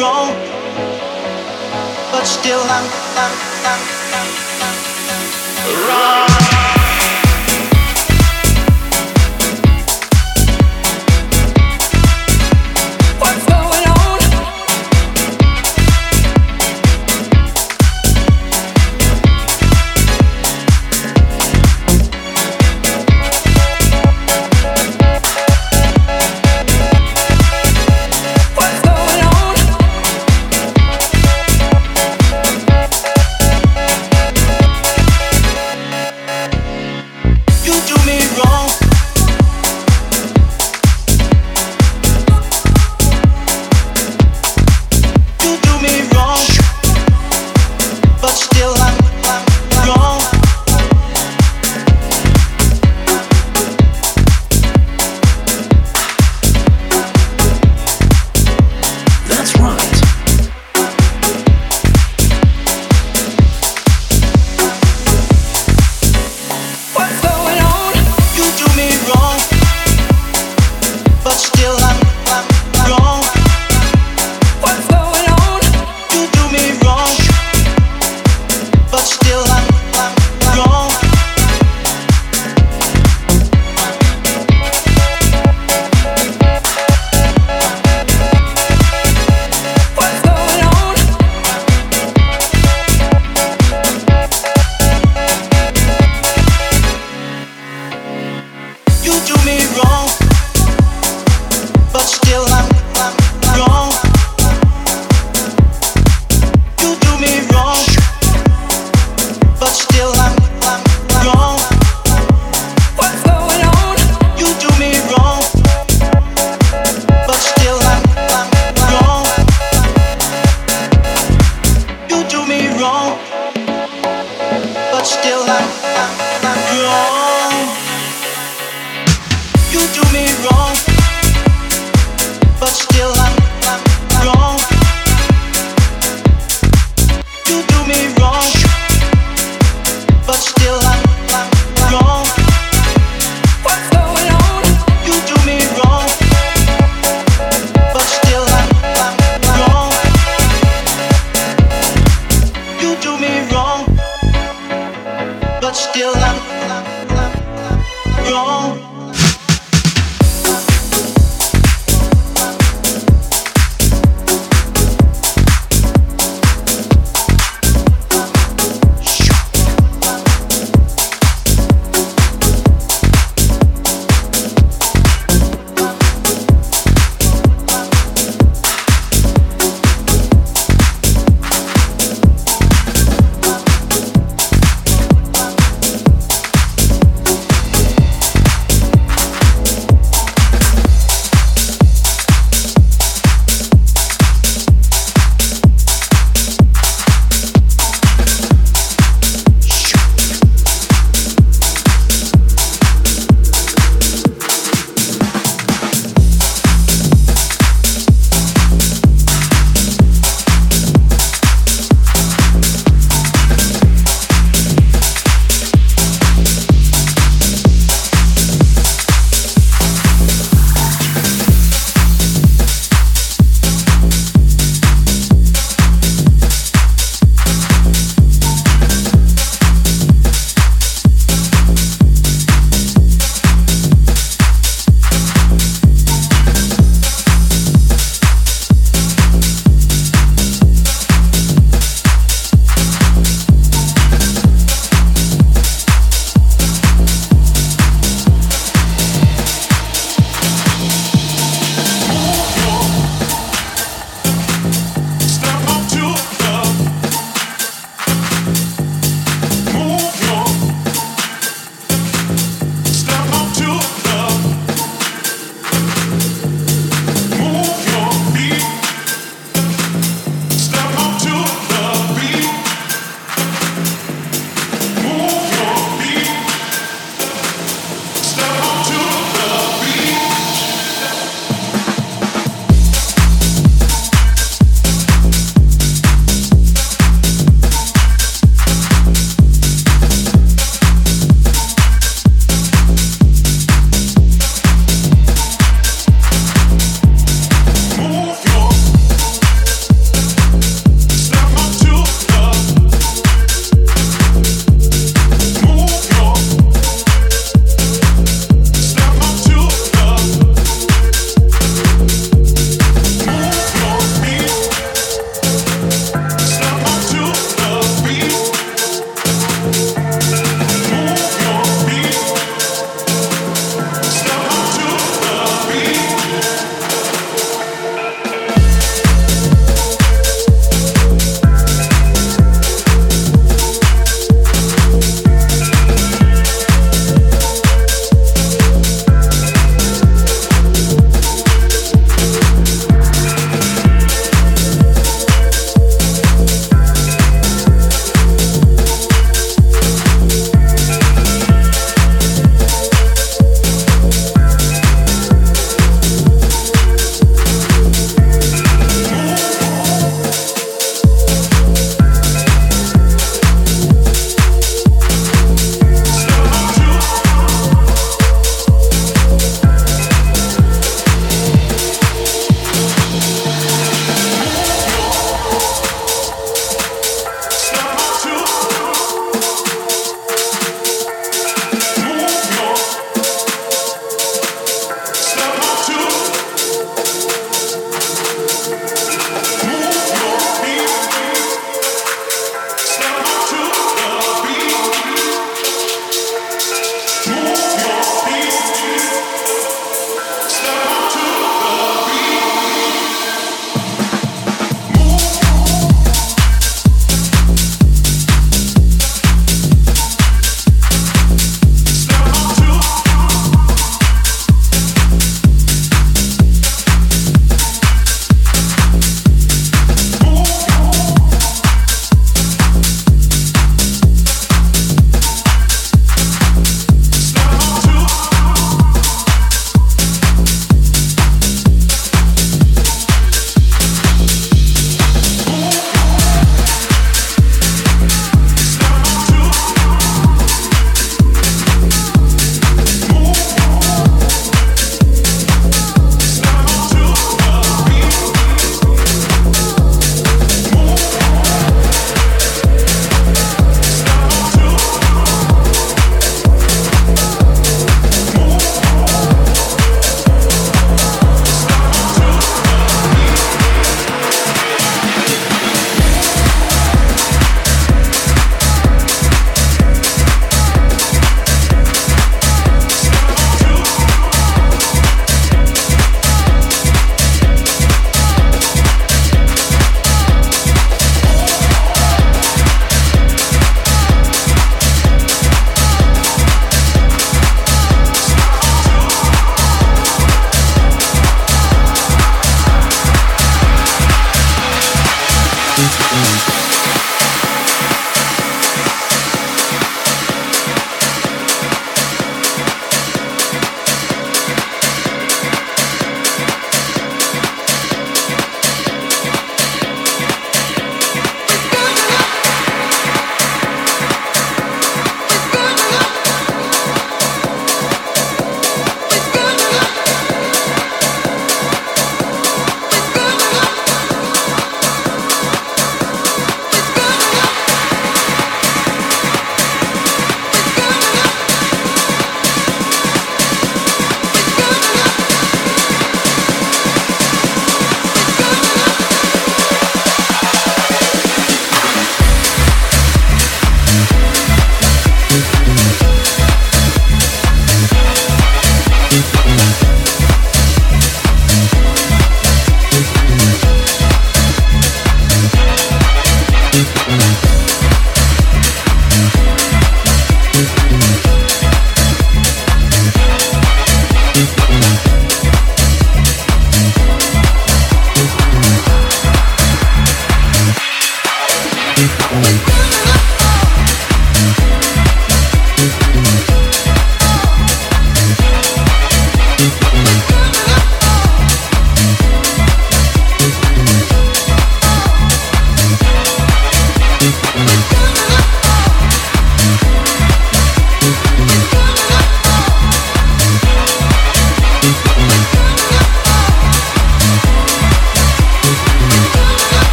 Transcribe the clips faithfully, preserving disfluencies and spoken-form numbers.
wrong, but still I'm, I'm, I'm, I'm, I'm wrong. What's going on?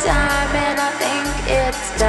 time, and I think it's time.